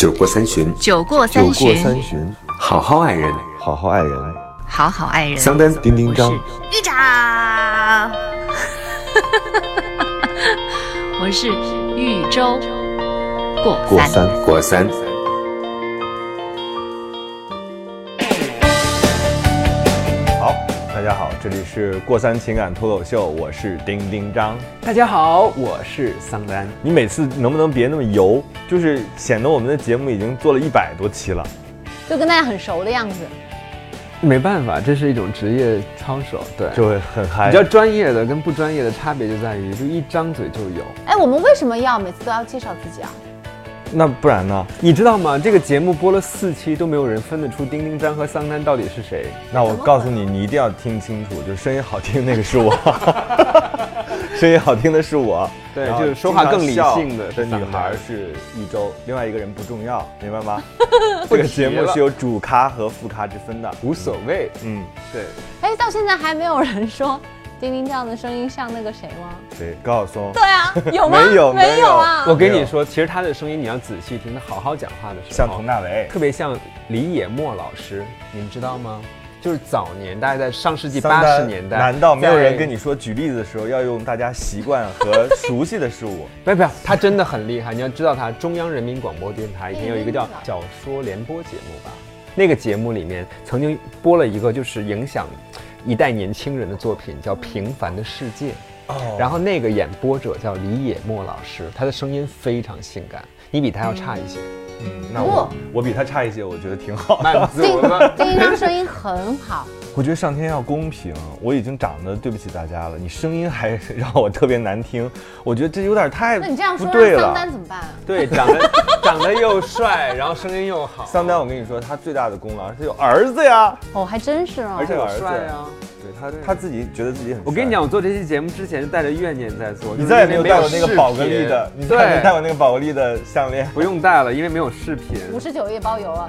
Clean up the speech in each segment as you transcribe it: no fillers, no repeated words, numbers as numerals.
酒过三巡，好好爱人，相当丁丁张玉长，我是玉州过三。大家好，这里是过三情感脱口秀，我是丁丁张。大家好，我是桑丹。你每次能不能别那么油，就是显得我们的节目已经做了100多期了，就跟大家很熟的样子。没办法，这是一种职业操守，对，就会很嗨。比较专业的跟不专业的差别就在于，就一张嘴就有。哎，我们为什么要每次都要介绍自己啊？那不然呢？你知道吗？这个节目播了4期都没有人分得出丁丁张和桑丹到底是谁。那我告诉你，你一定要听清楚，就是声音好听那个是我，声音好听的是我。对，就是说话更理性的女孩是一周，另外一个人不重要，明白吗？这个节目是有主咖和副咖之分的，无所谓。嗯，对。哎，到现在还没有人说丁丁这样的声音像那个谁吗？谁？高晓松。对啊，有吗？没有啊！我跟你说，其实他的声音你要仔细听，他好好讲话的时候像佟大为，特别像李野墨老师，你们知道吗？就是早年大概在上世纪80年代，难道没有人跟你说举例子的时候要用大家习惯和熟悉的事物？不要，他真的很厉害，你要知道他中央人民广播电台以前有一个叫小说联播节目吧，那个节目里面曾经播了一个就是影响一代年轻人的作品叫《平凡的世界》，然后那个演播者叫李野墨老师，他的声音非常性感，你比他要差一些。那我比他差一些，我觉得挺好的。丁丁张声音很好，我觉得上天要公平，我已经长得对不起大家了，你声音还让我特别难听，我觉得这有点太不对了。那你这样说让桑丹怎么办啊？对，长得又帅，然后声音又好。桑丹，我跟你说，他最大的功劳是他有儿子呀。哦，还真是啊，而且有儿子呀。对他自己觉得自己很帅。我跟你讲，我做这期节目之前就带着怨念在做。你再也没有戴我那个宝格丽的，你再也没有戴我那个宝格丽的项链。不用戴了，因为没有视频。59页包邮啊，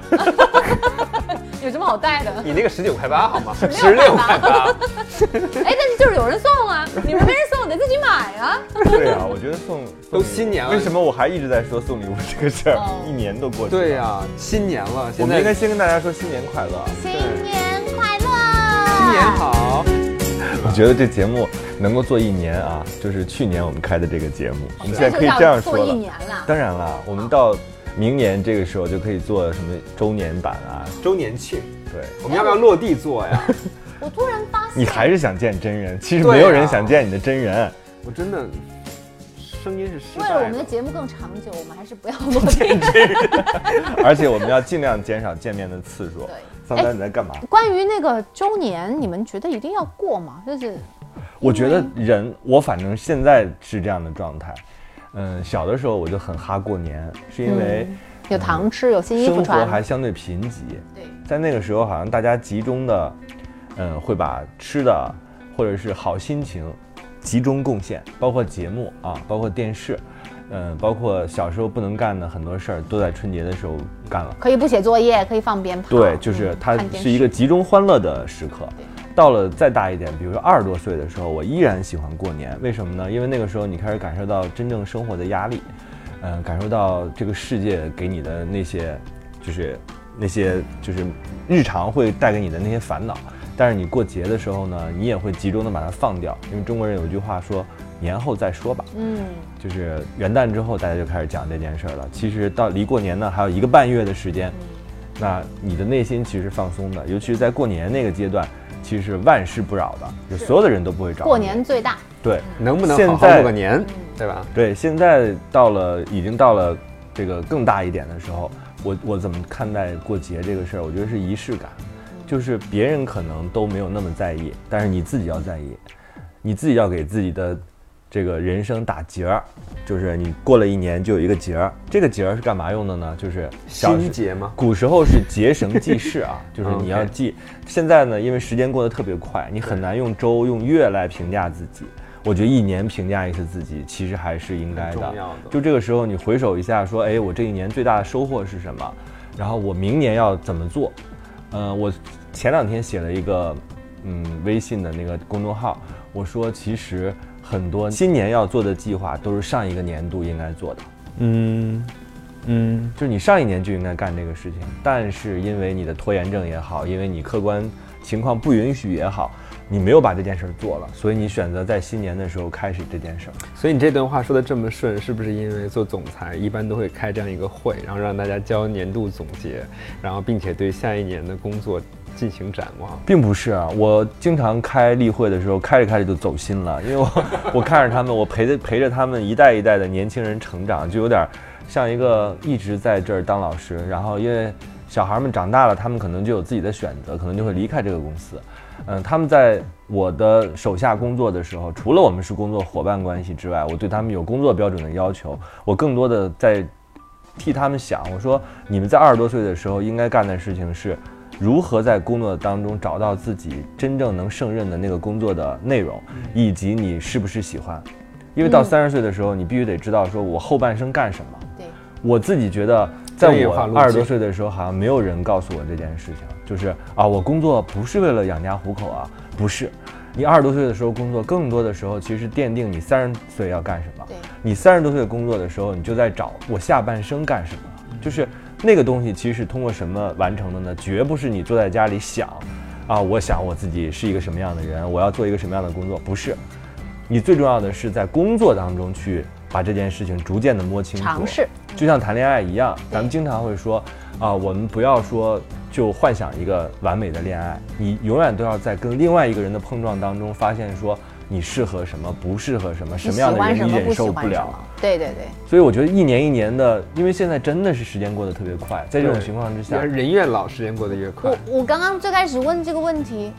有什么好戴的？你那个19.8块好吗？16.8块。哎，但是就是有人送啊，你们没人送，我得自己买啊。对啊，我觉得送都新年了，为什么我还一直在说送礼物这个事儿？1年都过去了。对啊，新年了，我们应该先跟大家说新年快乐。新年。新年好！我觉得这节目能够做1年啊，就是去年我们开的这个节目，我们现在可以这样说了。做1年了，当然了，我们到明年这个时候就可以做什么周年版啊，周年庆。对，我们要不要落地做呀？我突然发现，你还是想见真人，其实没有人想见你的真人。我真的。声音是失败的。为了我们的节目更长久，我们还是不要落地。而且我们要尽量减少见面的次数。对，桑丹你在干嘛？关于那个周年，你们觉得一定要过吗？就是，我觉得我反正现在是这样的状态。小的时候我就很哈过年，是因为有糖吃，有新衣服穿，生活还相对贫瘠。对，在那个时候好像大家集中的，会把吃的或者是好心情。集中贡献，包括节目啊，包括电视，包括小时候不能干的很多事儿，都在春节的时候干了。可以不写作业，可以放鞭炮。对，就是它是一个集中欢乐的时刻。到了再大一点，比如说20多岁的时候，我依然喜欢过年，为什么呢？因为那个时候你开始感受到真正生活的压力，感受到这个世界给你的那些日常会带给你的那些烦恼。但是你过节的时候呢，你也会集中的把它放掉，因为中国人有一句话说年后再说吧，就是元旦之后大家就开始讲这件事了。其实到离过年呢还有1个半月的时间，那你的内心其实放松的，尤其是在过年那个阶段，其实是万事不扰的，就所有的人都不会找。过年最大，对，能不能好好过个年，对吧？对，现在已经到了这个更大一点的时候，我怎么看待过节这个事儿？我觉得是仪式感。就是别人可能都没有那么在意，但是你自己要在意，你自己要给自己的这个人生打结儿，就是你过了1年就有一个结儿。这个结儿是干嘛用的呢？就是心结吗？古时候是结绳记事啊，就是你要记。现在呢，因为时间过得特别快，你很难用周用月来评价自己。我觉得1年评价一次自己，其实还是应该的。就这个时候，你回首一下，说，哎，我这1年最大的收获是什么？然后我明年要怎么做？我前2天写了一个微信的那个公众号，我说其实很多新年要做的计划都是上一个年度应该做的。嗯，就是你上一年就应该干这个事情，但是因为你的拖延症也好，因为你客观情况不允许也好，你没有把这件事做了，所以你选择在新年的时候开始这件事。所以你这段话说的这么顺，是不是因为做总裁一般都会开这样一个会，然后让大家交年度总结，然后并且对下一年的工作进行展望？并不是啊，我经常开例会的时候，开着开着就走心了，因为我看着他们，我陪着他们一代一代的年轻人成长，就有点像一个一直在这儿当老师，然后因为小孩们长大了，他们可能就有自己的选择，可能就会离开这个公司。他们在我的手下工作的时候，除了我们是工作伙伴关系之外，我对他们有工作标准的要求，我更多的在替他们想，我说你们在20多岁的时候应该干的事情是如何在工作当中找到自己真正能胜任的那个工作的内容，以及你是不是喜欢。因为到30岁的时候，你必须得知道说我后半生干什么。对，我自己觉得在我20多岁的时候，好像没有人告诉我这件事情，就是啊，我工作不是为了养家糊口啊，不是。你20多岁的时候工作，更多的时候其实奠定你30岁要干什么。对，你30多岁工作的时候，你就在找我下半生干什么，就是那个东西其实是通过什么完成的呢？绝不是你坐在家里想啊，我想我自己是一个什么样的人，我要做一个什么样的工作，不是。你最重要的是在工作当中去把这件事情逐渐的摸清楚，尝试，就像谈恋爱一样，咱们经常会说啊，我们不要说就幻想一个完美的恋爱，你永远都要在跟另外一个人的碰撞当中发现说你适合什么，不适合什么，什么样的人你忍受不了。对对对。所以我觉得一年一年的，因为现在真的是时间过得特别快，在这种情况之下，人越老时间过得越快。我刚刚最开始问这个问题，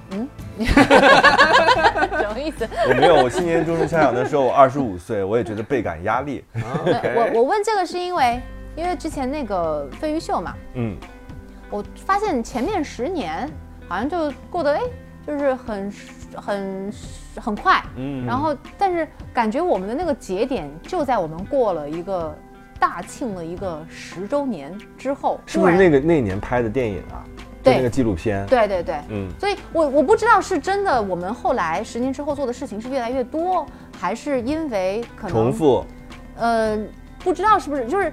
什么意思？我没有，我新年钟声敲响的时候，我25岁，我也觉得倍感压力。我问这个是因为之前那个飞鱼秀嘛，我发现前面10年好像就过得就是很快，然后但是感觉我们的那个节点就在我们过了一个大庆的一个10周年之后，是不是那年拍的电影啊？对，那个纪录片，对对对，所以我不知道是真的，我们后来10年之后做的事情是越来越多，还是因为可能重复，不知道是不是就是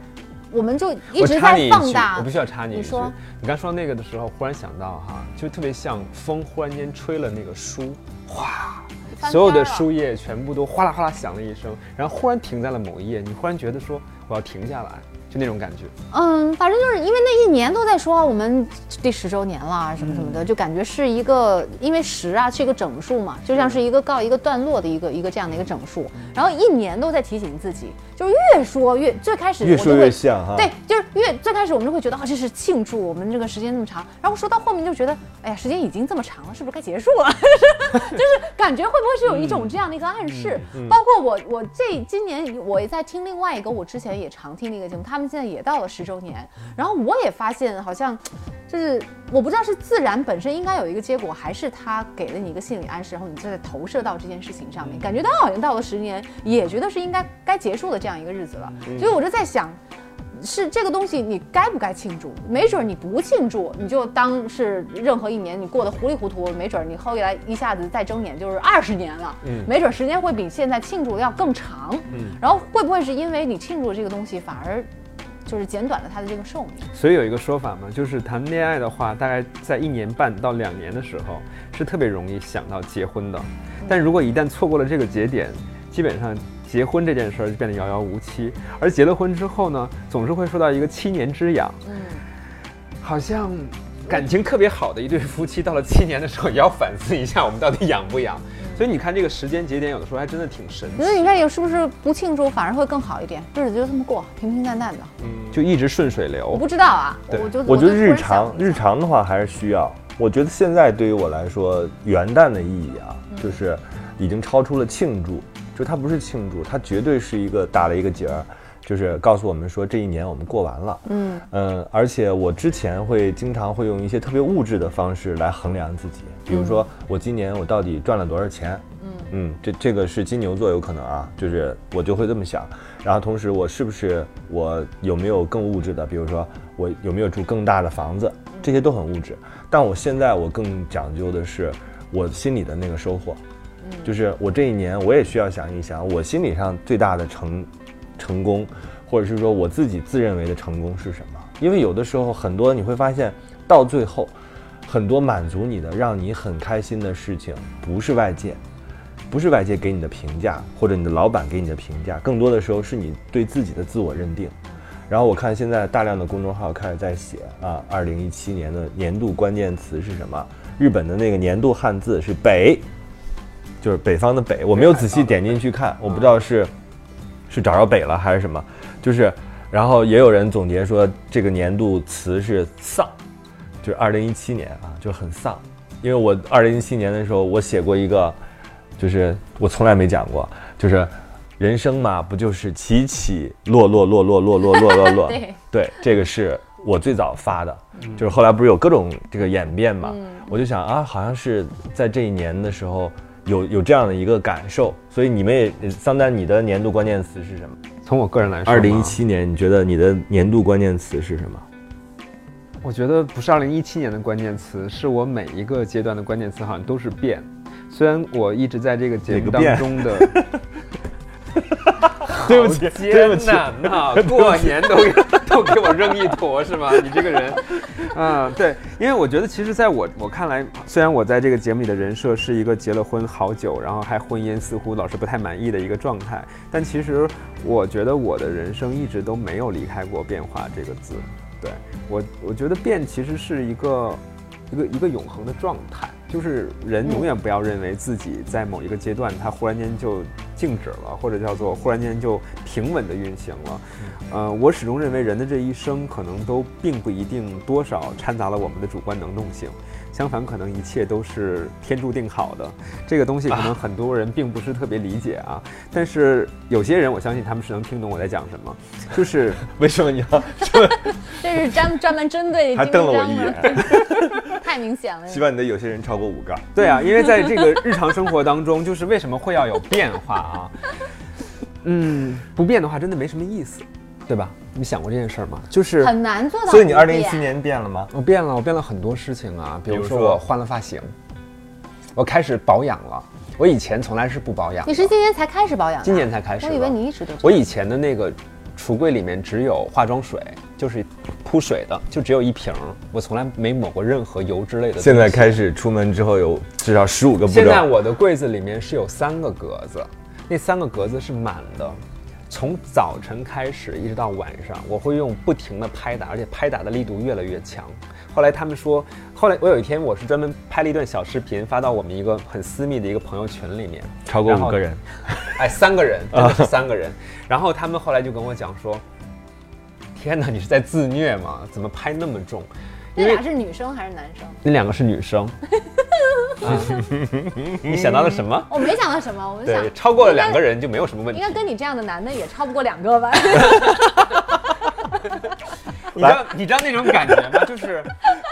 我们就一直在放大。我必须要插你一句，你刚说那个的时候，忽然想到哈，就特别像风忽然间吹了那个书，哗，所有的书页全部都哗啦哗啦响了一声，然后忽然停在了某一页，你忽然觉得说我要停下来。就那种感觉，反正就是因为那一年都在说我们第10周年了什么什么的，就感觉是一个，因为10啊是一个整数嘛，就像是一个告一个段落的一个这样的一个整数，然后一年都在提醒自己，就是越说越最开始越说越像哈，对，就是越最开始我们就会觉得啊，这是庆祝我们这个时间那么长，然后说到后面就觉得哎呀，时间已经这么长了，是不是该结束了？就是感觉会不会是有一种这样的一个暗示？包括我今年我也在听另外一个，我之前也常听的一个节目，他们现在也到了10周年，然后我也发现好像就是我不知道是自然本身应该有一个结果，还是他给了你一个心理暗示，然后你就在投射到这件事情上面，感觉到好像到了10年也觉得是应该结束的这样一个日子了。所以我就在想，是这个东西你该不该庆祝？没准你不庆祝，你就当是任何一年你过得糊里糊涂，没准你后来一下子再睁眼就是20年了，没准时间会比现在庆祝要更长。然后会不会是因为你庆祝这个东西反而就是减短了他的这个寿命？所以有一个说法嘛，就是谈恋爱的话，大概在1年半到2年的时候是特别容易想到结婚的，但如果一旦错过了这个节点，基本上结婚这件事就变得遥遥无期。而结了婚之后呢，总是会说到一个7年之痒，好像感情特别好的一对夫妻到了7年的时候也要反思一下我们到底养不养。所以你看这个时间节点有的时候还真的挺神奇。所以你看有是不是不庆祝反而会更好一点，日子就这么过，平平淡淡的，就一直顺水流。我不知道啊，我觉得日常的话还是需要。我觉得现在对于我来说元旦的意义啊，就是已经超出了庆祝，就它不是庆祝，它绝对是一个打了一个结儿，就是告诉我们说这一年我们过完了。而且我之前会经常会用一些特别物质的方式来衡量自己，比如说我今年我到底赚了多少钱，这个是金牛座有可能啊，就是我就会这么想。然后同时我是不是我有没有更物质的，比如说我有没有住更大的房子，这些都很物质。但我现在我更讲究的是我心里的那个收获，就是我这一年我也需要想一想我心理上最大的成功或者是说我自己自认为的成功是什么？因为有的时候很多你会发现，到最后，很多满足你的、让你很开心的事情，不是外界给你的评价，或者你的老板给你的评价，更多的时候是你对自己的自我认定。然后我看现在大量的公众号开始在写啊，2017年的年度关键词是什么？日本的那个年度汉字是北，就是北方的北。我没有仔细点进去看，我不知道是找着北了还是什么，就是，然后也有人总结说这个年度词是丧，就是2017年啊，就很丧。因为我2017年的时候，我写过一个，就是我从来没讲过，就是人生嘛，不就是起起落落落落落落落落落？对，这个是我最早发的，就是后来不是有各种这个演变嘛，我就想啊，好像是在这一年的时候。有这样的一个感受，所以你们也，桑丹，你的年度关键词是什么？从我个人来说，2017年，你觉得你的年度关键词是什么？我觉得不是2017年的关键词，是我每一个阶段的关键词好像都是变。虽然我一直在这个节目当中的，对不起，艰难啊，过年都给我扔一坨是吗？你这个人。嗯，对，因为我觉得其实在我看来，虽然我在这个节目里的人设是一个结了婚好久，然后还婚姻似乎老是不太满意的一个状态，但其实我觉得我的人生一直都没有离开过变化这个字。对，我觉得变其实是一个永恒的状态，就是人永远不要认为自己在某一个阶段他忽然间就静止了，或者叫做忽然间就平稳的运行了。我始终认为人的这一生可能都并不一定多少掺杂了我们的主观能动性，相反可能一切都是天注定好的。这个东西可能很多人并不是特别理解啊，但是有些人我相信他们是能听懂我在讲什么。就是为什么你要这是专门针对还瞪了我一眼，太明显了。希望你的有些人超过5个。对啊，因为在这个日常生活当中，就是为什么会要有变化啊？不变的话真的没什么意思，对吧？你想过这件事吗？就是很难做到。所以你2017年变了吗？我变了很多事情啊，比如说我换了发型，我开始保养了。我以前从来是不保养。你是今年才开始保养？今年才开始。我以为你一直都。我以前的那个橱柜里面只有化妆水，就是铺水的，就只有一瓶，我从来没抹过任何油之类的东西。现在开始出门之后有至少15个步骤。现在我的柜子里面是有3个格子，那3个格子是满的。从早晨开始一直到晚上，我会用不停的拍打，而且拍打的力度越来越强。后来我有一天我是专门拍了一段小视频发到我们一个很私密的一个朋友群里面，超过5个人，哎，3个人，真的是3个人。然后他们后来就跟我讲说，天哪，你是在自虐吗？怎么拍那么重？那俩是女生还是男生？那两个是女生。你想到了什么？我没想到什么，我就想超过了2个人就没有什么问题。应该跟你这样的男的也超不过2个吧。你知道那种感觉吗？就是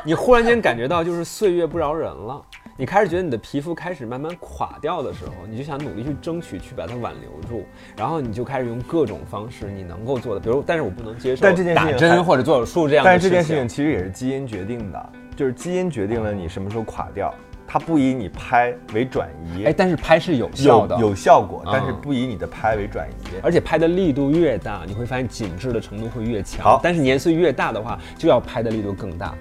你忽然间感觉到就是岁月不饶人了，你开始觉得你的皮肤开始慢慢垮掉的时候，你就想努力去争取去把它挽留住，然后你就开始用各种方式你能够做的，比如但是我不能接受打针或者做手术这样的事情。但这件事情其实也是基因决定的，就是基因决定了你什么时候垮掉，它不以你拍为转移。哎，但是拍是有效的，有效果，但是不以你的拍为转移。而且拍的力度越大，你会发现紧致的程度会越强。好，但是年岁越大的话，就要拍的力度更大。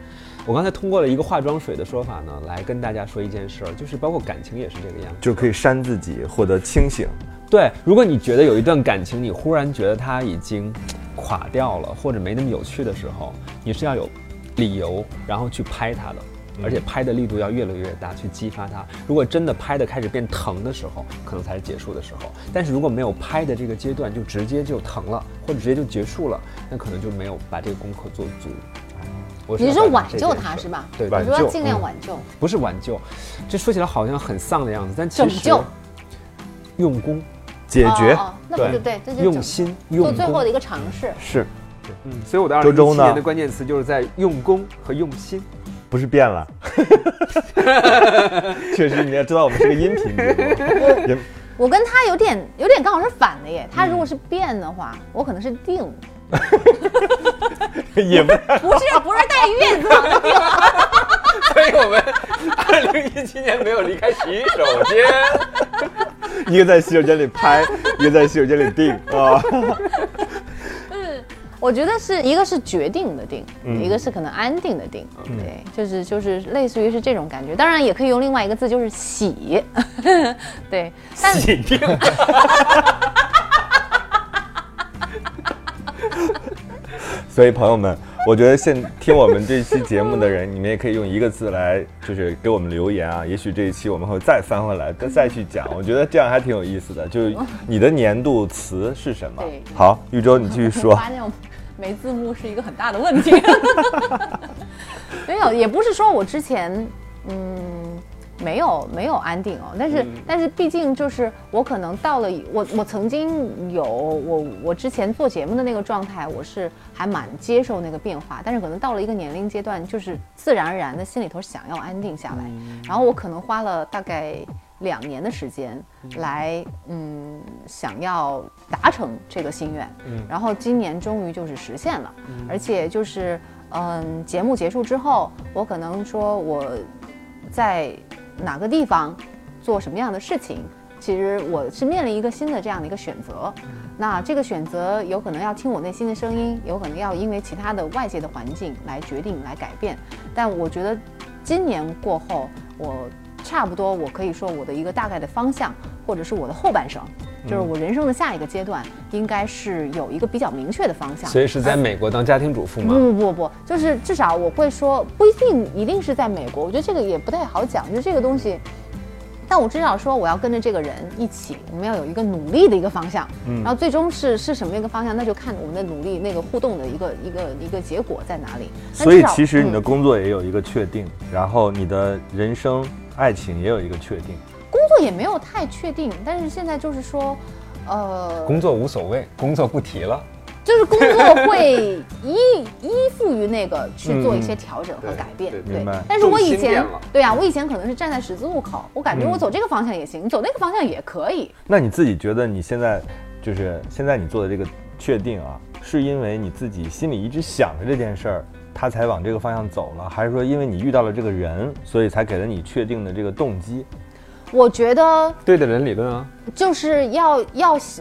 我刚才通过了一个化妆水的说法呢，来跟大家说一件事儿，就是包括感情也是这个样子，就可以扇自己获得清醒。对，如果你觉得有一段感情，你忽然觉得它已经垮掉了，或者没那么有趣的时候，你是要有理由，然后去拍它的。而且拍的力度要越来越大，去激发它。如果真的拍的开始变疼的时候，可能才是结束的时候。但是如果没有拍的这个阶段，就直接就疼了，或者直接就结束了，那可能就没有把这个功课做足。你是挽救它是吧？对，挽救。你说尽量挽救，不是挽救。这说起来好像很丧的样子，但其实用功解决，那不对，这就用心用功做最后的一个尝试。是，所以我的2017年的关键词就是在用功和用心。不是变了。确实，你要知道我们是个音频节目。我跟他有点刚好是反的耶。他如果是变的话，我可能是定。也不是带月字旁的定。所以我们2017年没有离开洗手间。一个在洗手间里拍，一个在洗手间里定啊。我觉得是一个是决定的定，一个是可能安定的定，对，就是类似于是这种感觉。当然也可以用另外一个字，就是喜，对，喜定。所以朋友们，我觉得听我们这期节目的人，你们也可以用一个字来，就是给我们留言啊。也许这一期我们会再翻回来，再去讲。我觉得这样还挺有意思的。就是你的年度词是什么？好，玉州你继续说。发现我没字幕是一个很大的问题。没有，也不是说我之前没有安定哦，但是毕竟就是我可能到了我曾经有我之前做节目的那个状态，我是还蛮接受那个变化，但是可能到了一个年龄阶段，就是自然而然的心里头想要安定下来，然后我可能花了大概2年的时间来想要达成这个心愿，然后今年终于就是实现了，而且就是节目结束之后，我可能说我在哪个地方做什么样的事情，其实我是面临一个新的这样的一个选择。那这个选择有可能要听我内心的声音，有可能要因为其他的外界的环境来决定来改变。但我觉得今年过后，我差不多我可以说我的一个大概的方向，或者是我的后半生，就是我人生的下一个阶段应该是有一个比较明确的方向。所以是在美国当家庭主妇吗？不，就是至少我会说不一定是在美国，我觉得这个也不太好讲，就这个东西，但我至少说我要跟着这个人一起，我们要有一个努力的一个方向，然后最终是什么一个方向，那就看我们的努力那个互动的一个结果在哪里。所以其实你的工作也有一个确定，然后你的人生爱情也有一个确定。工作也没有太确定，但是现在就是说工作无所谓，工作不提了，就是工作会依附于那个去做一些调整和改变，对。但是我以前我以前可能是站在十字路口，我感觉我走这个方向也行，走那个方向也可以。那你自己觉得你现在就是现在你做的这个确定啊，是因为你自己心里一直想着这件事儿，他才往这个方向走了，还是说因为你遇到了这个人，所以才给了你确定的这个动机？我觉得对的人理论啊，就是要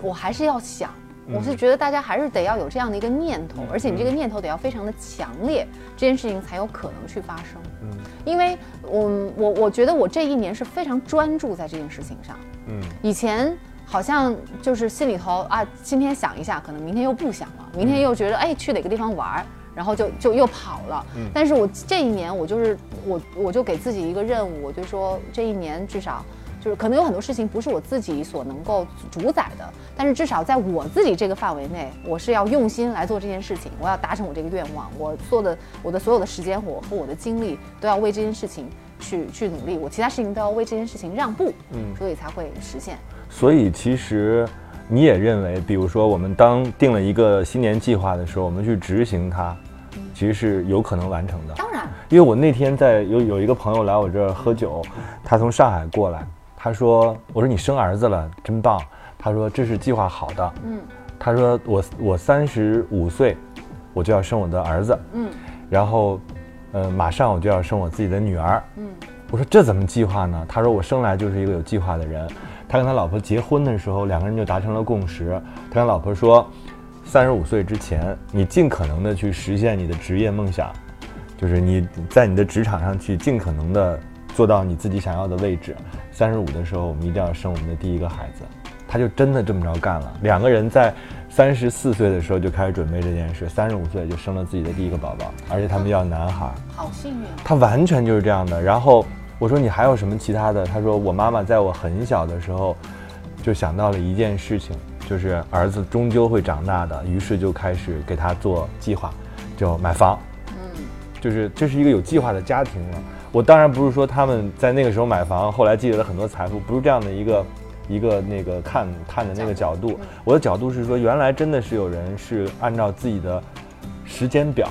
我还是要想，我是觉得大家还是得要有这样的一个念头，而且你这个念头得要非常的强烈，这件事情才有可能去发生。因为我觉得我这一年是非常专注在这件事情上。以前好像就是心里头啊，今天想一下，可能明天又不想了，明天又觉得去哪个地方玩，然后就又跑了。但是我这一年我就是我就给自己一个任务，我就说这一年至少就是可能有很多事情不是我自己所能够主宰的，但是至少在我自己这个范围内，我是要用心来做这件事情，我要达成我这个愿望，我的所有的时间我和我的精力都要为这件事情去努力，我其他事情都要为这件事情让步，所以才会实现。所以其实你也认为，比如说我们当定了一个新年计划的时候，我们去执行它，其实是有可能完成的。当然，因为我那天有一个朋友来我这儿喝酒，他从上海过来，他说：“我说你生儿子了，真棒。”他说：“这是计划好的。”他说：“我35岁，我就要生我的儿子。”然后，马上我就要生我自己的女儿。我说这怎么计划呢？他说我生来就是一个有计划的人。他跟他老婆结婚的时候，两个人就达成了共识。他跟老婆说，35岁之前，你尽可能的去实现你的职业梦想，就是你在你的职场上去尽可能的做到你自己想要的位置。35的时候，我们一定要生我们的第一个孩子。他就真的这么着干了。两个人在34岁的时候就开始准备这件事，35岁就生了自己的第一个宝宝，而且他们要男孩。好幸运。他完全就是这样的。然后我说你还有什么其他的？他说我妈妈在我很小的时候就想到了一件事情，就是儿子终究会长大的，于是就开始给他做计划，就买房。就是这是一个有计划的家庭了。我当然不是说他们在那个时候买房，后来积累了很多财富，不是这样的一个那个看的那个角度。我的角度是说，原来真的是有人是按照自己的时间表。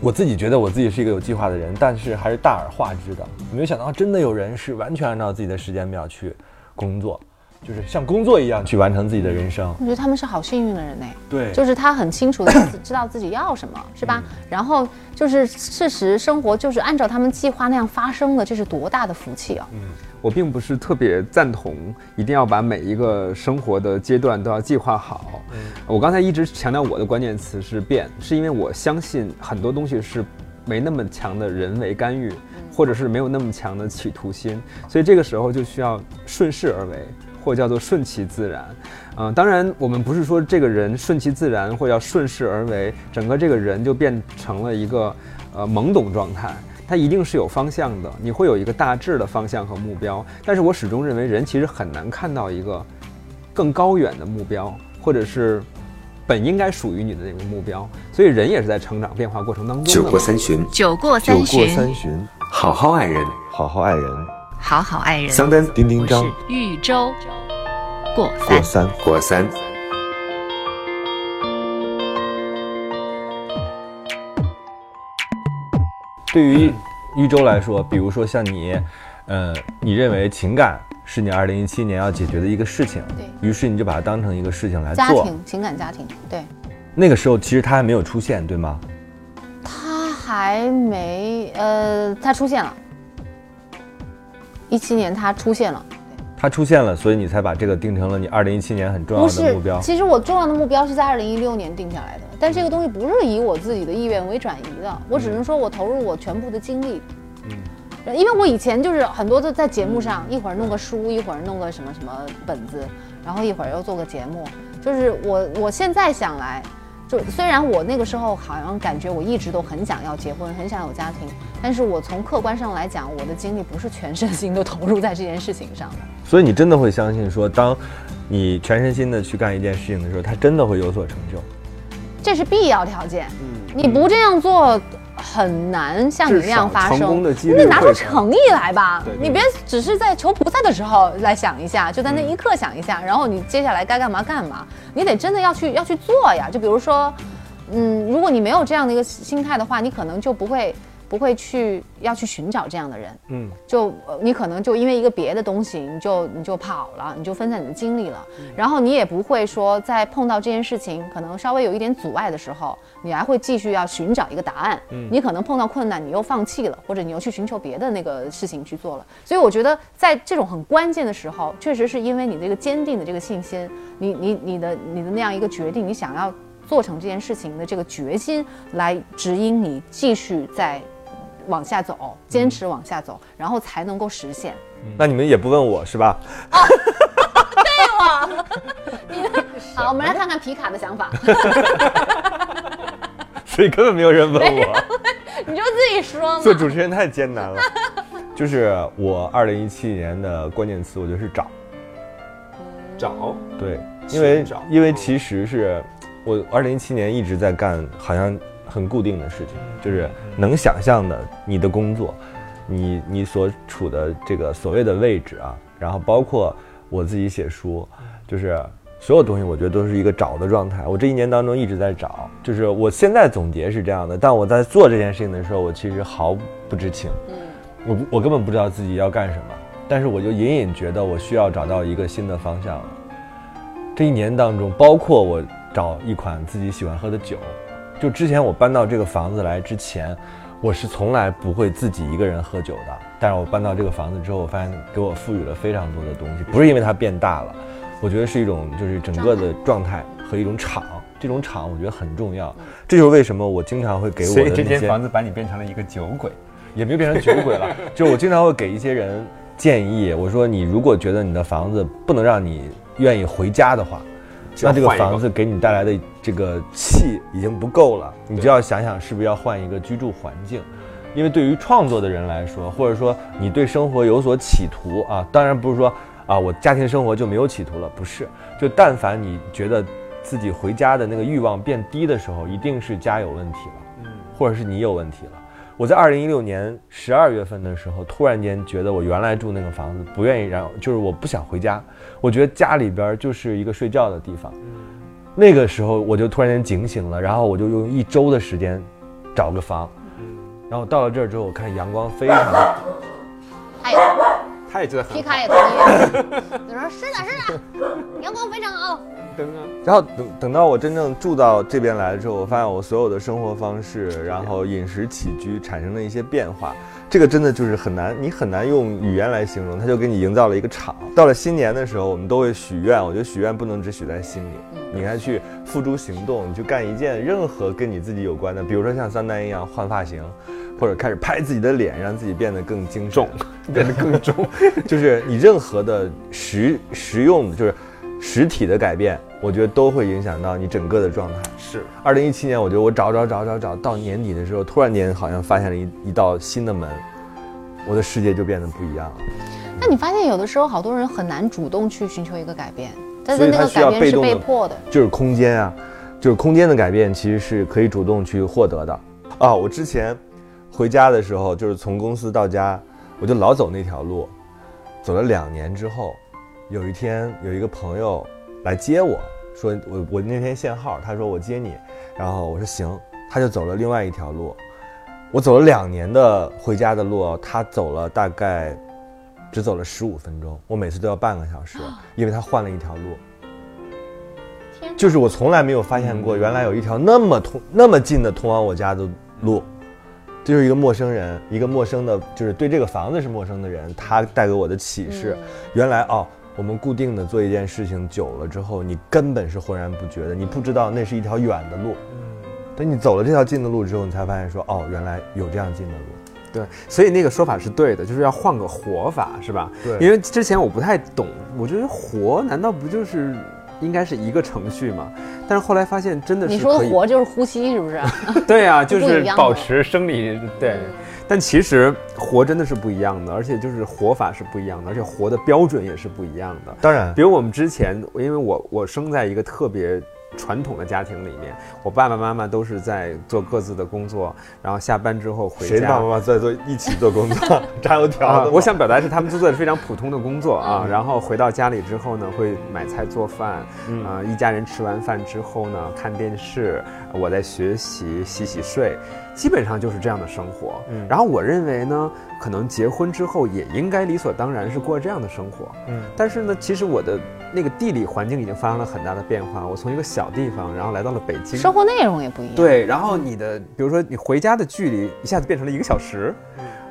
我自己觉得我自己是一个有计划的人，但是还是大而化之的。没有想到真的有人是完全按照自己的时间表去工作，就是像工作一样去完成自己的人生。我觉得他们是好幸运的人呢。对，就是他很清楚的知道自己要什么，是吧？然后就是事实生活就是按照他们计划那样发生的，这是多大的福气啊！我并不是特别赞同一定要把每一个生活的阶段都要计划好。我刚才一直强调我的关键词是变，是因为我相信很多东西是没那么强的人为干预，或者是没有那么强的企图心，所以这个时候就需要顺势而为，或叫做顺其自然。当然我们不是说这个人顺其自然或要顺势而为，整个这个人就变成了一个懵懂状态，它一定是有方向的，你会有一个大致的方向和目标。但是我始终认为人其实很难看到一个更高远的目标，或者是本应该属于你的那个目标，所以人也是在成长变化过程当中的。酒过三巡，好好爱人。桑丹、丁丁张、豫州过三。对于豫州来说，比如说像你，你认为情感是你2017年要解决的一个事情，对，于是你就把它当成一个事情来做。家庭，情感，家庭，对。那个时候其实他还没有出现，对吗？他还没，他出现了。2017年他出现了，他出现了，所以你才把这个定成了你2017年很重要的目标。不是，其实我重要的目标是在2016年定下来的，但这个东西不是以我自己的意愿为转移的，我只能说我投入我全部的精力。因为我以前就是很多都在节目上，一会儿弄个书，一会儿弄个什么什么本子，然后一会儿又做个节目。就是我现在想来，就虽然我那个时候好像感觉我一直都很想要结婚，很想有家庭，但是我从客观上来讲，我的精力不是全身心都投入在这件事情上的。所以你真的会相信说，当你全身心的去干一件事情的时候，它真的会有所成就，这是必要条件。你不这样做很难像你那样发生，你拿出诚意来吧。你别只是在求菩萨的时候来想一下，就在那一刻想一下，然后你接下来该干嘛干嘛，你得真的要去做呀。就比如说，如果你没有这样的一个心态的话，你可能就不会去要去寻找这样的人，就你可能就因为一个别的东西，你就跑了，你就分散你的精力了，然后你也不会说在碰到这件事情可能稍微有一点阻碍的时候，你还会继续要寻找一个答案，你可能碰到困难，你又放弃了，或者你又去寻求别的那个事情去做了。所以我觉得在这种很关键的时候，确实是因为你这个坚定的这个信心，你的那样一个决定，你想要做成这件事情的这个决心，来指引你继续在往下走，坚持往下走，然后才能够实现。那你们也不问我是吧？啊，对哦，你的好，我们来看看皮卡的想法。所以根本没有人问我，你就自己说嘛。做主持人太艰难了。就是我2017年的关键词，我觉得是找。对，因为其实是我2017年一直在干，好像很固定的事情，就是能想象的你的工作，你所处的这个所谓的位置啊，然后包括我自己写书，就是所有东西我觉得都是一个找的状态。我这一年当中一直在找，就是我现在总结是这样的，但我在做这件事情的时候，我其实毫不知情，我根本不知道自己要干什么，但是我就隐隐觉得我需要找到一个新的方向了。这一年当中，包括我找一款自己喜欢喝的酒。就之前我搬到这个房子来之前，我是从来不会自己一个人喝酒的，但是我搬到这个房子之后，我发现给我赋予了非常多的东西，不是因为它变大了，我觉得是一种就是整个的状态和一种场，这种场我觉得很重要。这就是为什么我经常会给我的那些，所以这间房子把你变成了一个酒鬼，也没有变成酒鬼了，就是我经常会给一些人建议，我说你如果觉得你的房子不能让你愿意回家的话，那这个房子给你带来的这个气已经不够了，你就要想想是不是要换一个居住环境。因为对于创作的人来说，或者说你对生活有所企图啊，当然不是说啊我家庭生活就没有企图了，不是，就但凡你觉得自己回家的那个欲望变低的时候，一定是家有问题了，或者是你有问题了。我在2016年12月份的时候，突然间觉得我原来住那个房子不愿意，然后就是我不想回家，我觉得家里边就是一个睡觉的地方。那个时候我就突然间警醒了，然后我就用1周的时间找个房，然后到了这儿之后，我看阳光非常，太太折腾了。皮卡也同意，他说是的，阳光非常好。然后等到我真正住到这边来的时候，我发现我所有的生活方式，然后饮食起居产生了一些变化。这个真的就是很难用语言来形容，它就给你营造了一个场。到了新年的时候，我们都会许愿，我觉得许愿不能只许在心里，你还去付诸行动，你去干一件任何跟你自己有关的，比如说像桑丹一样换发型，或者开始拍自己的脸，让自己变得更精重，变得更重，就是你任何的实用就是实体的改变，我觉得都会影响到你整个的状态。是，2017年，我觉得我找，到年底的时候，突然间好像发现了一道新的门，我的世界就变得不一样了。那你发现有的时候好多人很难主动去寻求一个改变，但是那个改变是被迫的，就是空间啊，就是空间的改变其实是可以主动去获得的啊。我之前回家的时候，就是从公司到家，我就老走那条路，走了2年之后。有一天有一个朋友来接我，说我那天限号，他说我接你，然后我说行，他就走了另外一条路。我走了2年的回家的路，他走了大概只走了15分钟，我每次都要半个小时，因为他换了一条路。就是我从来没有发现过原来有一条那么近的通往我家的路，就是一个陌生人，一个陌生的，就是对这个房子是陌生的人，他带给我的启示，原来哦，我们固定的做一件事情久了之后，你根本是浑然不觉的，你不知道那是一条远的路，等你走了这条近的路之后，你才发现说哦，原来有这样近的路。对，所以那个说法是对的，就是要换个活法，是吧？对，因为之前我不太懂，我觉得活难道不就是应该是一个程序嘛？但是后来发现真的是你说的活就是呼吸，是不是？对啊，就是保持生理，对。但其实活真的是不一样的，而且就是活法是不一样的，而且活的标准也是不一样的。当然，比如我们之前，因为我生在一个特别传统的家庭里面，我爸爸妈妈都是在做各自的工作，然后下班之后回家。谁爸爸妈妈在做一起做工作？炸油条、我想表达是他们都做的非常普通的工作啊。然后回到家里之后呢，会买菜做饭，一家人吃完饭之后呢，看电视，我在学习，洗睡。基本上就是这样的生活，然后我认为呢，可能结婚之后也应该理所当然是过这样的生活，但是呢，其实我的那个地理环境已经发生了很大的变化，我从一个小地方，然后来到了北京，生活内容也不一样。对，然后你的，比如说你回家的距离一下子变成了1个小时，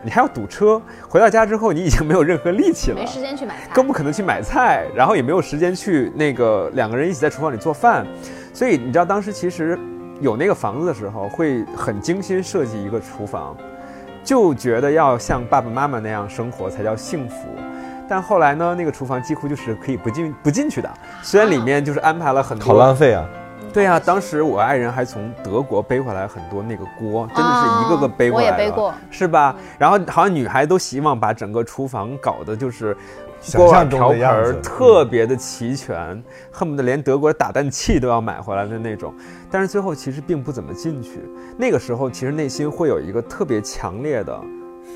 你还要堵车，回到家之后你已经没有任何力气了，没时间去买菜，更不可能去买菜，然后也没有时间去那个两个人一起在厨房里做饭，所以你知道当时其实。有那个房子的时候，会很精心设计一个厨房，就觉得要像爸爸妈妈那样生活才叫幸福。但后来呢，那个厨房几乎就是可以不进去的，虽然里面就是安排了很多。好浪费啊！对啊，当时我爱人还从德国背回来很多那个锅，真的是一个个背回来了，我也背过，是吧？然后好像女孩都希望把整个厨房搞得就是。锅碗瓢盆特别的齐全，恨不得连德国打蛋器都要买回来的那种，但是最后其实并不怎么进去。那个时候其实内心会有一个特别强烈的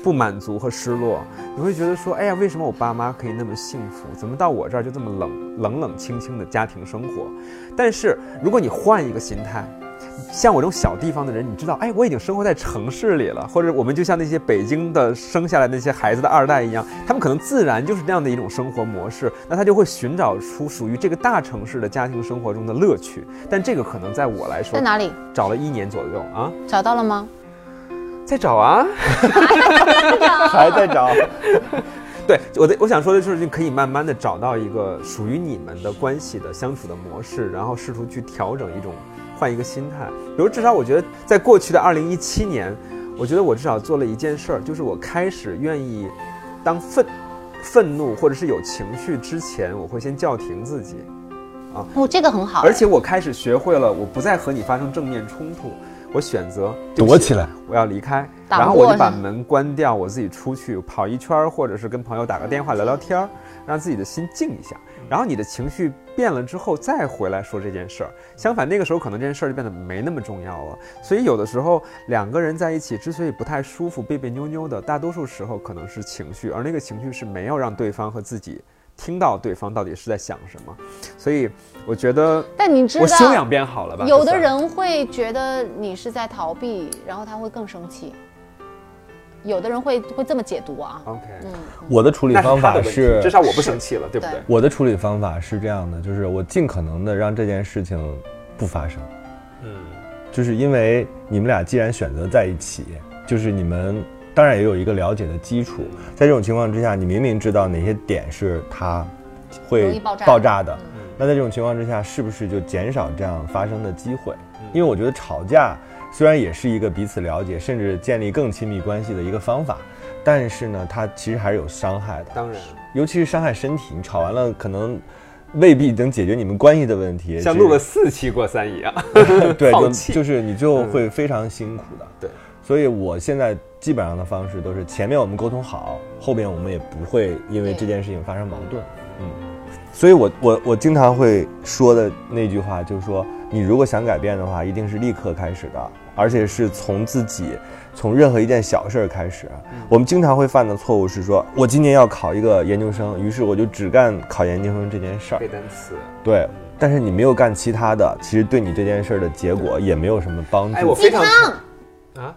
不满足和失落，你会觉得说，哎呀，为什么我爸妈可以那么幸福，怎么到我这儿就这么冷清清的家庭生活？但是如果你换一个心态，像我这种小地方的人，你知道，哎，我已经生活在城市里了，或者我们就像那些北京的生下来那些孩子的2代一样，他们可能自然就是这样的一种生活模式，那他就会寻找出属于这个大城市的家庭生活中的乐趣。但这个可能在我来说，在哪里找了1年左右啊？找到了吗？在找啊，还在找。对，我想说的就是，你可以慢慢的找到一个属于你们的关系的相处的模式，然后试图去调整一种。换一个心态，比如至少我觉得，在过去的2017年，我觉得我至少做了一件事儿，就是我开始愿意，当愤怒或者是有情绪之前，我会先叫停自己，啊，这个很好。而且我开始学会了，我不再和你发生正面冲突，我选择躲起来，我要离开，然后我就把门关掉，我自己出去跑一圈，或者是跟朋友打个电话聊聊天，让自己的心静一下。然后你的情绪变了之后再回来说这件事儿，相反那个时候可能这件事儿就变得没那么重要了。所以有的时候两个人在一起之所以不太舒服、别别扭扭的，大多数时候可能是情绪，而那个情绪是没有让对方和自己听到对方到底是在想什么。所以我觉得，但你知道我修养变好了吧？有的人会觉得你是在逃避，然后他会更生气。有的人会这么解读啊。OK， 我的处理方法是，至少我不生气了，对不对？我的处理方法是这样的，就是我尽可能的让这件事情不发生。嗯，就是因为你们俩既然选择在一起，就是你们当然也有一个了解的基础，在这种情况之下，你明明知道哪些点是它会爆炸的，那在这种情况之下，是不是就减少这样发生的机会？因为我觉得吵架虽然也是一个彼此了解，甚至建立更亲密关系的一个方法，但是呢，它其实还是有伤害的。当然，尤其是伤害身体。你吵完了，可能未必能解决你们关系的问题，像录了4期过3一样。对，就是你就会非常辛苦的。对，所以我现在基本上的方式都是前面我们沟通好，后面我们也不会因为这件事情发生矛盾。嗯。所以我经常会说的那句话就是说，你如果想改变的话，一定是立刻开始的，而且是从自己，从任何一件小事开始。我们经常会犯的错误是说，我今年要考一个研究生，于是我就只干考研究生这件事儿，背单词。对，但是你没有干其他的，其实对你这件事的结果也没有什么帮助。哎，我非常啊。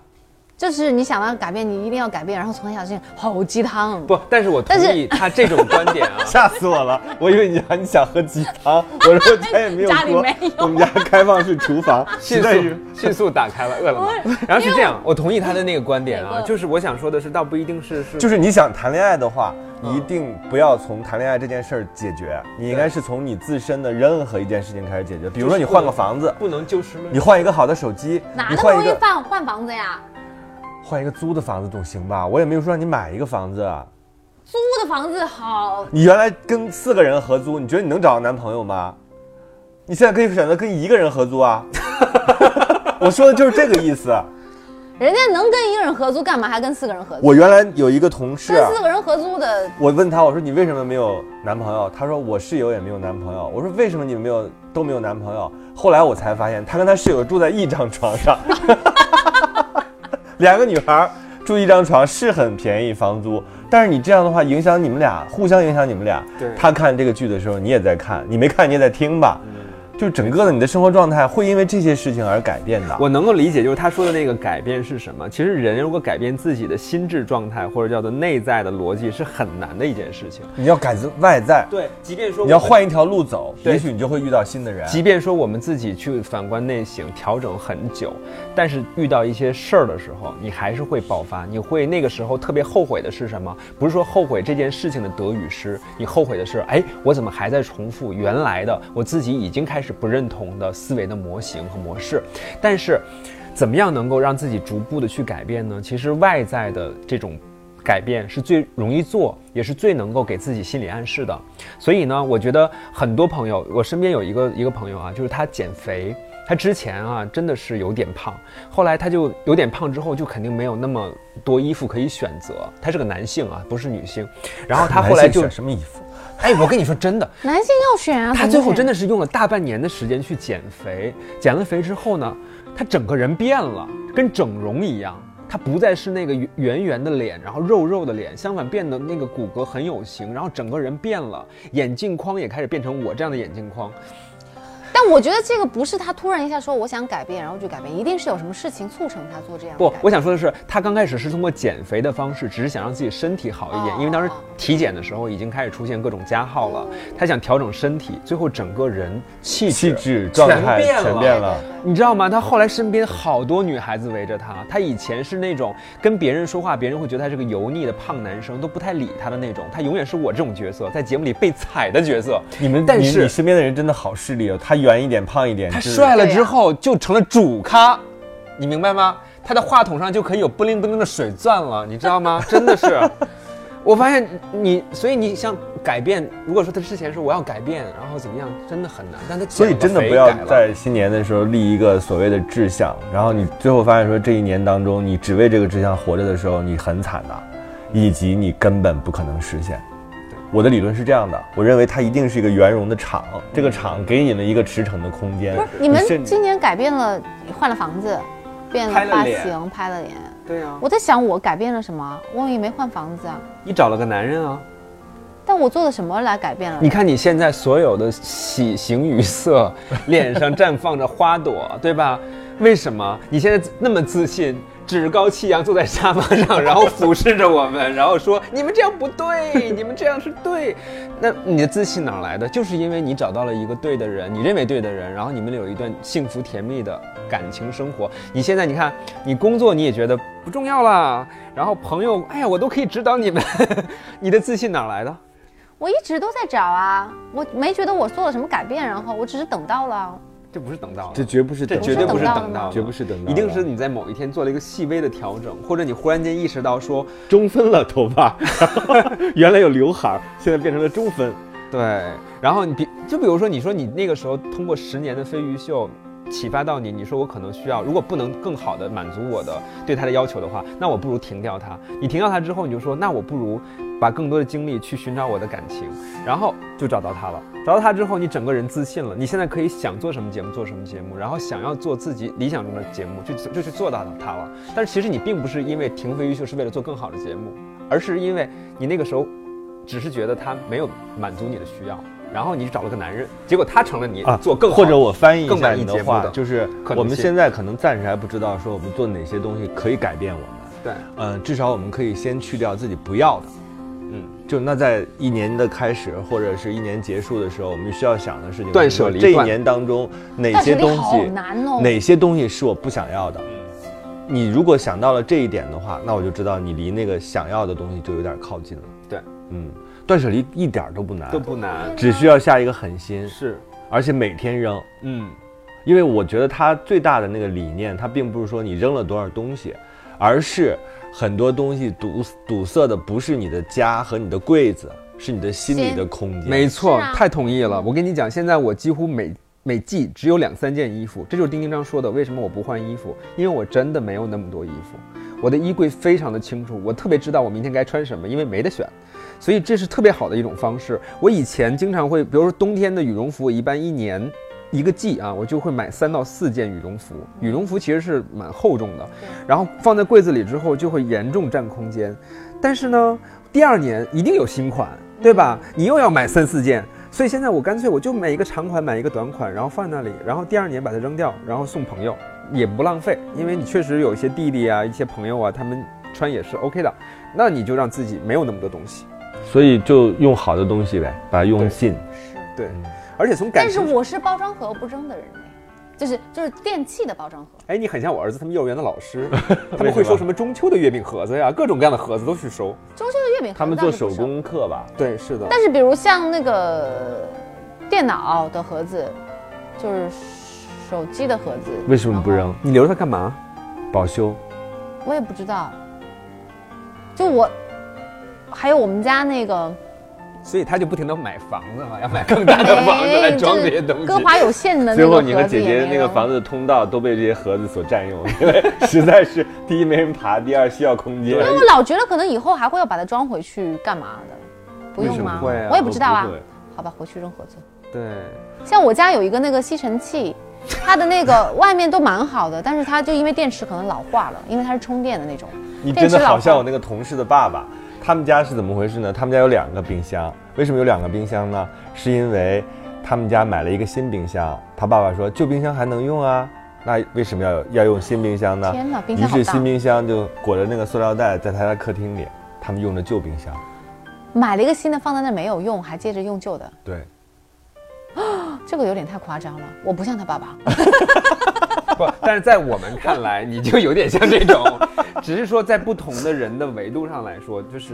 就是你想要改变，你一定要改变，然后从小就好鸡汤。不，但是我同意他这种观点啊。吓死我了，我以为你想喝鸡汤，我说他也没有说。家里没有。我们家开放式厨房，迅速打开了，饿了吗？然后是这样，我同意他的那个观点啊，就是我想说的是，倒不一定是。就是你想谈恋爱的话，你一定不要从谈恋爱这件事儿解决，你应该是从你自身的任何一件事情开始解决。比如说你换个房子，不能就事论事。你换一个好的手机，哪那么容易换房子呀？换一个租的房子总行吧？我也没有说让你买一个房子。租的房子好。你原来跟4个人合租，你觉得你能找到男朋友吗？你现在可以选择跟1个人合租啊。我说的就是这个意思。人家能跟1个人合租，干嘛还跟4个人合租？我原来有一个同事，跟4个人合租的。我问他，我说你为什么没有男朋友？他说我室友也没有男朋友。我说为什么你们都没有男朋友？后来我才发现，他跟他室友住在一张床上。2个女孩住一张床是很便宜房租，但是你这样的话影响你们俩，互相影响你们俩。对，他看这个剧的时候你也在看，你没看你也在听吧。就整个的你的生活状态会因为这些事情而改变的。我能够理解，就是他说的那个改变是什么。其实人如果改变自己的心智状态，或者叫做内在的逻辑，是很难的一件事情。你要改外在。对，即便说你要换一条路走，也许你就会遇到新的人。即便说我们自己去反观内省调整很久，但是遇到一些事儿的时候你还是会爆发。你会那个时候特别后悔的是什么？不是说后悔这件事情的得与失，你后悔的是，哎，我怎么还在重复原来的我自己已经开始是不认同的思维的模型和模式。但是怎么样能够让自己逐步的去改变呢？其实外在的这种改变是最容易做，也是最能够给自己心理暗示的。所以呢，我觉得很多朋友，我身边有一个朋友啊，就是他减肥，他之前啊真的是有点胖，后来他就有点胖之后就肯定没有那么多衣服可以选择，他是个男性啊，不是女性。然后他后来就选什么衣服？哎，我跟你说真的，男性要选啊。他最后真的是用了大半年的时间去减肥，减了肥之后呢，他整个人变了，跟整容一样。他不再是那个圆的脸，然后肉的脸，相反变得那个骨骼很有型，然后整个人变了，眼镜框也开始变成我这样的眼镜框。但我觉得这个不是他突然一下说我想改变然后就改变，一定是有什么事情促成他做这样的改变。不，我想说的是，他刚开始是通过减肥的方式，只是想让自己身体好一点，因为当时体检的时候已经开始出现各种加号了，他想调整身体，最后整个人气质状态全变了。你知道吗？他后来身边好多女孩子围着他，他以前是那种跟别人说话别人会觉得他是个油腻的胖男生，都不太理他的那种，他永远是我这种角色，在节目里被踩的角色。但是你身边的人真的好势利哦，他圆一点胖一点，他帅了之后就成了主咖，你明白吗？他的话筒上就可以有不灵不灵的水钻了，你知道吗？真的是。我发现你，所以你想改变，如果说他之前说我要改变然后怎么样，真的很难。但他所以真的不要在新年的时候立一个所谓的志向，然后你最后发现说这一年当中你只为这个志向活着的时候，你很惨的，以及你根本不可能实现。我的理论是这样的，我认为它一定是一个圆融的场，这个场给你们一个驰骋的空间。不是你们今年改变了，换了房子，变了发型，拍了脸。对啊，我在想我改变了什么？我也没换房子啊。你找了个男人啊。但我做了什么来改变了？你看你现在所有的喜形于色，脸上绽放着花朵，对吧？为什么你现在那么自信？趾高气扬坐在沙发上，然后俯视着我们，然后说你们这样不对，你们这样是对。那你的自信哪来的？就是因为你找到了一个对的人，你认为对的人，然后你们有一段幸福甜蜜的感情生活。你现在你看，你工作你也觉得不重要了，然后朋友，哎呀，我都可以指导你们。你的自信哪来的？我一直都在找啊，我没觉得我做了什么改变，然后我只是等到了。这不是等到了，这绝不是，这绝对不是等到，绝不是等到，一定是你在某一天做了一个细微的调整，或者你忽然间意识到说中分了头发，原来有刘海，现在变成了中分。对，然后比如说你说你那个时候通过10年的飞鱼秀启发到你，你说我可能需要，如果不能更好的满足我的对他的要求的话，那我不如停掉它。你停掉它之后，你就说那我不如把更多的精力去寻找我的感情，然后就找到它了。找到它之后，你整个人自信了。你现在可以想做什么节目做什么节目，然后想要做自己理想中的节目，就去做到它了。但是其实你并不是因为停飞鱼秀是为了做更好的节目，而是因为你那个时候只是觉得它没有满足你的需要，然后你就找了个男人，结果他成了你做更好，或者我翻译一下你的话，就是我们现在可能暂时还不知道说我们做哪些东西可以改变我们。对，至少我们可以先去掉自己不要的。就那在一年的开始或者是一年结束的时候，我们需要想的事情，断舍离。这一年当中哪些东西是我不想要的，你如果想到了这一点的话，那我就知道你离那个想要的东西就有点靠近了。对，断舍离一点都不难，只需要下一个狠心，是，而且每天扔。因为我觉得它最大的那个理念，它并不是说你扔了多少东西，而是很多东西堵塞的不是你的家和你的柜子，是你的心里的空间。没错，太同意了。我跟你讲，现在我几乎每季只有2-3件衣服，这就是丁丁章说的为什么我不换衣服，因为我真的没有那么多衣服。我的衣柜非常的清楚，我特别知道我明天该穿什么，因为没得选，所以这是特别好的一种方式。我以前经常会，比如说冬天的羽绒服，我一般一年一个季啊，我就会买3到4件羽绒服。羽绒服其实是蛮厚重的，然后放在柜子里之后就会严重占空间。但是呢，第二年一定有新款，对吧？你又要买3-4件，所以现在我干脆我就买一个长款，买一个短款，然后放在那里，然后第二年把它扔掉，然后送朋友，也不浪费。因为你确实有一些弟弟啊，一些朋友啊，他们穿也是 OK 的，那你就让自己没有那么多东西，所以就用好的东西呗，把它用尽。对。而且从感情，但是我是包装盒不扔的人，就是电器的包装盒。哎，你很像我儿子他们幼儿园的老师，他们会收什么中秋的月饼盒子呀，各种各样的盒子都去收。中秋的月饼盒子他们做手工课吧？对，是的。但是比如像那个电脑的盒子，就是手机的盒子，为什么不扔？你留它干嘛？保修？我也不知道。就我，还有我们家那个。所以他就不停地买房子嘛，要买更大的房子来装这些东西。哥华有限的那个盒子，最后你和姐姐那个房子的通道都被这些盒子所占用，因为实在是第一没人爬，第二需要空间。因为我老觉得可能以后还会要把它装回去干嘛的，不用吗？会啊，我也不知道啊。好吧，回去扔盒子。对，像我家有一个那个吸尘器，它的那个外面都蛮好的，但是它就因为电池可能老化了，因为它是充电的那种。你真的好像我那个同事的爸爸。他们家是怎么回事呢？他们家有2个冰箱，为什么有2个冰箱呢？是因为他们家买了一个新冰箱，他爸爸说旧冰箱还能用啊，那为什么要用新冰箱呢？天哪，冰箱好大。于是新冰箱就裹着那个塑料袋在他家客厅里，他们用着旧冰箱，买了一个新的放在那没有用，还接着用旧的。对，这个有点太夸张了，我不像他爸爸。不，但是在我们看来，你就有点像这种，只是说在不同的人的维度上来说，就是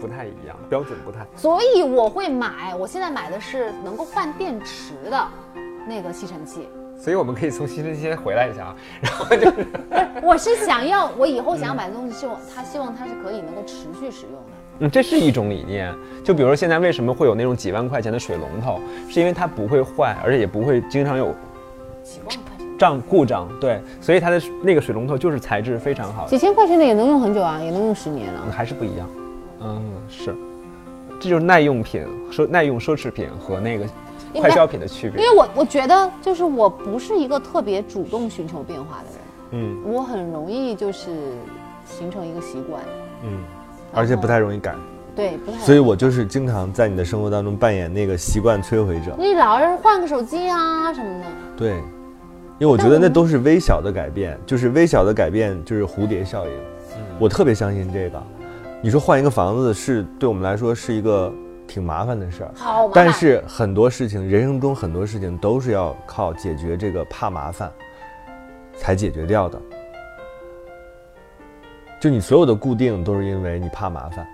不太一样，标准不太。所以我会买，我现在买的是能够换电池的那个吸尘器。所以我们可以从吸尘器先回来一下啊，然后就是，我是想要，我以后想要买的东西，希望它是可以能够持续使用的。这是一种理念。就比如说现在为什么会有那种几万块钱的水龙头，是因为它不会坏，而且也不会经常有故障。对，所以它的那个水龙头就是材质非常好，几千块钱的也能用很久啊，也能用10年啊，还是不一样。是，这就是耐用品、奢侈品和那个快消品的区别。因为我觉得就是我不是一个特别主动寻求变化的人，我很容易就是形成一个习惯，而且不太容易改。对，不太。所以我就是经常在你的生活当中扮演那个习惯摧毁者。你老是换个手机啊什么的。对。因为我觉得那都是微小的改变，就是微小的改变就是蝴蝶效应。我特别相信这个。你说换一个房子是对我们来说是一个挺麻烦的事儿，好，但是很多事情，人生中很多事情都是要靠解决这个怕麻烦才解决掉的。就你所有的固定都是因为你怕麻烦，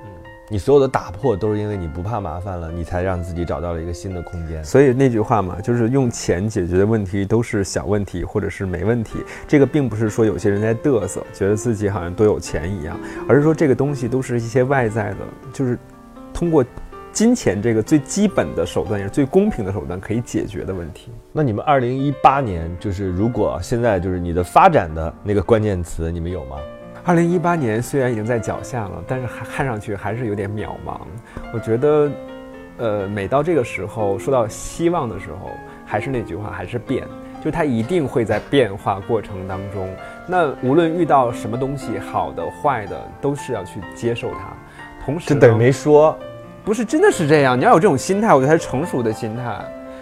你所有的打破都是因为你不怕麻烦了，你才让自己找到了一个新的空间。所以那句话嘛，就是用钱解决的问题都是小问题或者是没问题。这个并不是说有些人在嘚瑟，觉得自己好像多有钱一样，而是说这个东西都是一些外在的，就是通过金钱这个最基本的手段，也是最公平的手段可以解决的问题。那你们2018年，就是如果现在就是你的发展的那个关键词，你们有吗？2018年虽然已经在脚下了，但是看上去还是有点渺茫。我觉得，每到这个时候，说到希望的时候，还是那句话，还是变，就它一定会在变化过程当中。那无论遇到什么东西，好的、坏的，都是要去接受它。同时，这等于没说，不是真的是这样。你要有这种心态，我觉得才是成熟的心态。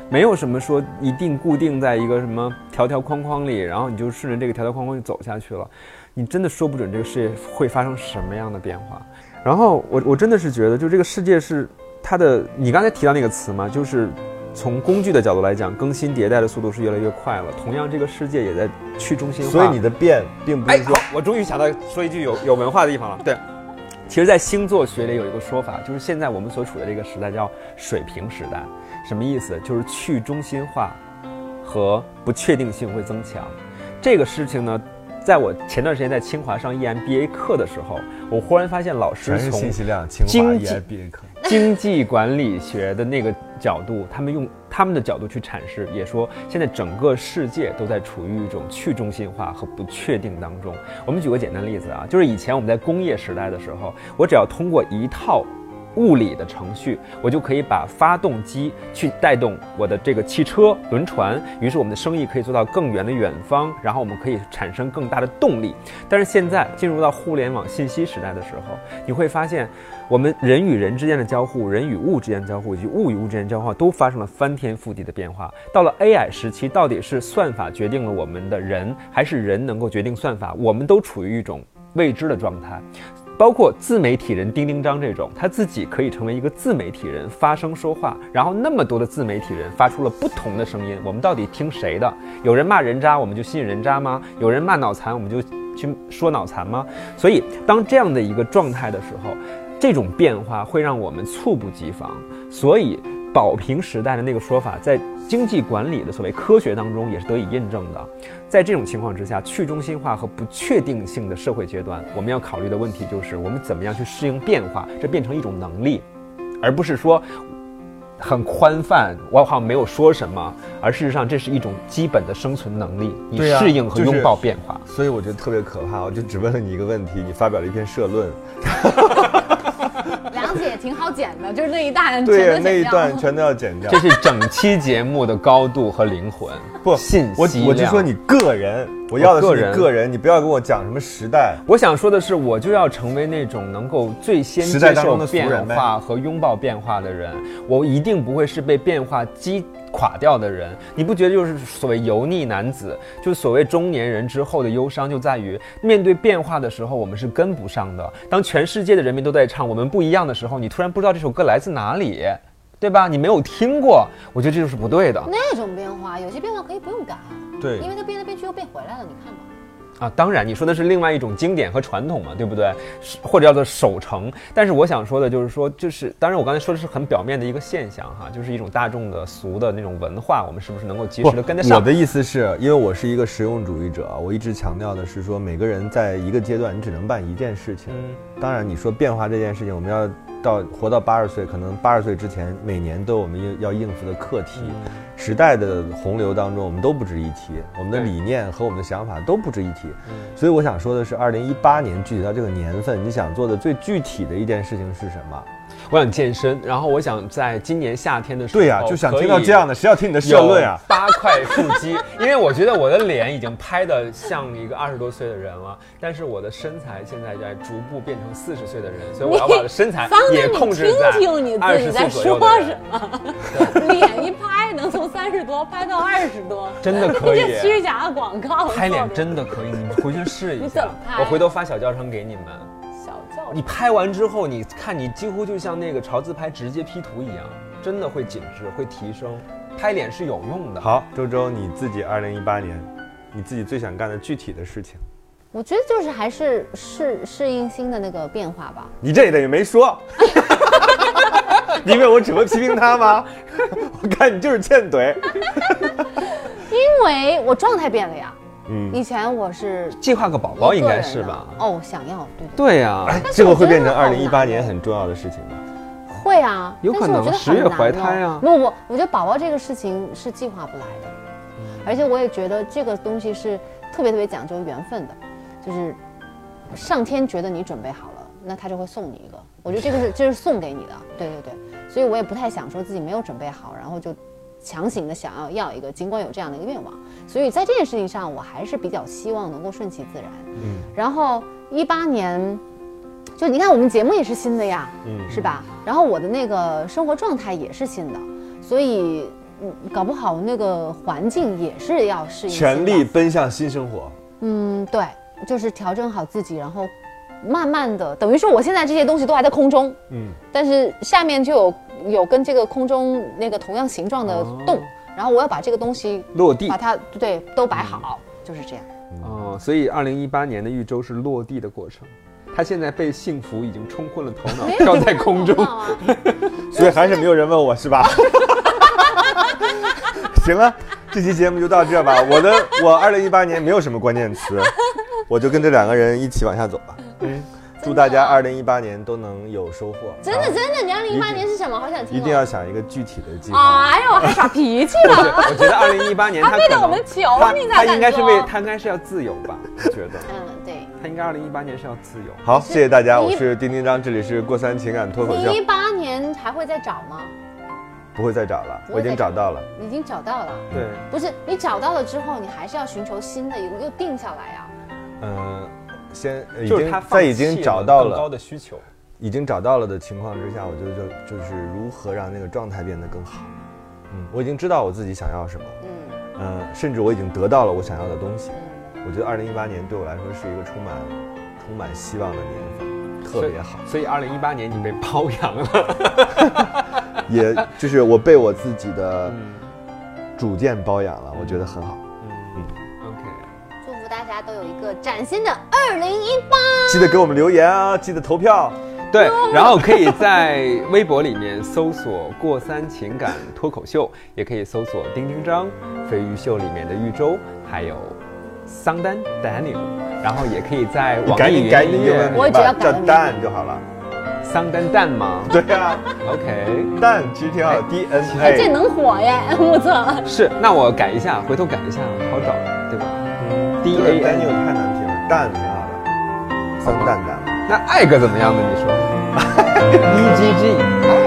没有什么说一定固定在一个什么条条框框里，然后你就顺着这个条条框框就走下去了，你真的说不准这个世界会发生什么样的变化。然后我真的是觉得，就这个世界是它的，你刚才提到那个词嘛，就是从工具的角度来讲，更新迭代的速度是越来越快了。同样，这个世界也在去中心化，所以你的变并不是说，我终于想到说一句有文化的地方了。对，其实在星座学里有一个说法，就是现在我们所处的这个时代叫水平时代。什么意思？就是去中心化和不确定性会增强。这个事情呢，在我前段时间在清华上 EMBA 课的时候，我忽然发现老师从信息量，清华 EMBA 课经济管理学的那个角度，他们用他们的角度去阐释，也说现在整个世界都在处于一种去中心化和不确定当中。我们举个简单例子啊，就是以前我们在工业时代的时候，我只要通过一套物理的程序，我就可以把发动机去带动我的这个汽车轮船，于是我们的生意可以做到更远的远方，然后我们可以产生更大的动力。但是现在进入到互联网信息时代的时候，你会发现我们人与人之间的交互，人与物之间的交互，以及物与物之间的交互都发生了翻天覆地的变化。到了 AI 时期，到底是算法决定了我们的人，还是人能够决定算法？我们都处于一种未知的状态。包括自媒体人丁丁张这种，他自己可以成为一个自媒体人发声说话，然后那么多的自媒体人发出了不同的声音，我们到底听谁的？有人骂人渣，我们就信人渣吗？有人骂脑残，我们就去说脑残吗？所以当这样的一个状态的时候，这种变化会让我们猝不及防。所以宝瓶时代的那个说法，在经济管理的所谓科学当中也是得以印证的。在这种情况之下，去中心化和不确定性的社会阶段，我们要考虑的问题就是我们怎么样去适应变化，这变成一种能力，而不是说很宽泛，我好像没有说什么，而事实上这是一种基本的生存能力，你适应和拥抱变化。所以我觉得特别可怕，我就只问了你一个问题，你发表了一篇社论。梁姐挺好剪的，就是那一段全都剪掉，对，那一段全都要剪掉。这是整期节目的高度和灵魂，不，信息量。我就说你个人，我要的是你个人，你不要跟我讲什么时代。我想说的是，我就要成为那种能够最先接受变化和拥抱变化的人，我一定不会是被变化击垮掉的人。你不觉得就是所谓油腻男子，就是所谓中年人之后的忧伤，就在于面对变化的时候我们是跟不上的。当全世界的人民都在唱我们不一样的时候，你突然不知道这首歌来自哪里，对吧？你没有听过，我觉得这就是不对的。那种变化，有些变化可以不用改，对，因为它变来变去又变回来了，你看吧。啊，当然，你说的是另外一种经典和传统嘛，对不对？或者叫做守成。但是我想说的就是说，当然我刚才说的是很表面的一个现象哈，就是一种大众的俗的那种文化，我们是不是能够及时的跟得上？我的意思是，因为我是一个实用主义者，我一直强调的是说，每个人在一个阶段你只能办一件事情。当然，你说变化这件事情，我们要活到80岁，可能80岁之前每年都有我们要应付的课题。时代的洪流当中，我们都不值一提，我们的理念和我们的想法都不值一提。所以我想说的是，2018年具体到这个年份，你想做的最具体的一件事情是什么？我想健身，然后我想在今年夏天的时候，对呀，就想听到这样的，谁要听你的社论啊？8块腹肌，因为我觉得我的脸已经拍得像一个20多岁的人了，但是我的身材现在在逐步变成40岁的人，所以我要把我的身材也控制在20岁左右的人。你听听你自己在说什么？脸一拍能从三。30多拍到20多，真的可以。这虚假广告拍脸真的可以，你回去试一下。你怎么拍？我回头发小教程给你们。小教程。你拍完之后，你看你几乎就像那个潮自拍直接 P 图一样，真的会紧致，会提升。拍脸是有用的。好，周周，你自己2018年，你自己最想干的具体的事情。我觉得就是还是适应新的那个变化吧。你这也等于没说，你以为我只会批评他吗？我看你就是欠怼。因为我状态变了呀。嗯，以前我是计划个宝宝应该是吧？哦，想要对呀，这个会变成2018年很重要的事情吗？会啊，有可能10月怀胎啊。不，我觉得宝宝这个事情是计划不来的，而且我也觉得这个东西是特别特别讲究缘分的。就是上天觉得你准备好了，那他就会送你一个。我觉得这是送给你的，对对对。所以我也不太想说自己没有准备好，然后就强行的想要一个，尽管有这样的一个愿望。所以在这件事情上，我还是比较希望能够顺其自然。嗯。然后18年，就你看我们节目也是新的呀，嗯，是吧？然后我的那个生活状态也是新的，所以搞不好那个环境也是要适应。全力奔向新生活。嗯，对。就是调整好自己，然后慢慢的，等于说我现在这些东西都还在空中，嗯，但是下面就有跟这个空中那个同样形状的洞，然后我要把这个东西落地，把它对都摆好，就是这样。哦，所以2018年的喻州是落地的过程，他现在被幸福已经冲昏了头脑，飘在空中，所以还是没有人问我是吧？行了，这期节目就到这吧。我2018年没有什么关键词。我就跟这2个人一起往下走吧。嗯，祝大家2018年都能有收获。真的，你2018年是什么？好想听。一定要想一个具体的计划。哎呦，还耍脾气了。我觉得2018年他为了我们求你才敢说。他应该是要自由吧？我觉得。嗯，对。他应该2018年是要自由。好，谢谢大家，我是丁丁张，这里是过三情感脱口秀。18年还会再找吗？不会再找了，我已经找到了。已经找到了。对。不是，你找到了之后，你还是要寻求新的，又定下来啊。先已经找到了更高的需求，已经找到了的情况之下，我就是如何让那个状态变得更好。嗯，我已经知道我自己想要什么。嗯，甚至我已经得到了我想要的东西。我觉得2018年对我来说是一个充满希望的年份，特别好。所以2018年你被包养了，也就是我被我自己的主见包养了，我觉得很好。大家都有一个崭新的2018，记得给我们留言啊，记得投票。对，然后可以在微博里面搜索“过三情感脱口秀”，也可以搜索“丁丁张”、《飞鱼秀》里面的喻州，还有桑丹 Daniel， 然后也可以在网易云音乐，我只要叫蛋就好了。桑丹蛋吗？对啊 ，OK， 蛋其实挺好 ，DNA， 这能火耶！我操，是，那我改一下，回头改一下，好找，对吧？Daniel 太难听了，蛋挺好的，桑蛋蛋。那艾哥怎么样呢？你说？E G G。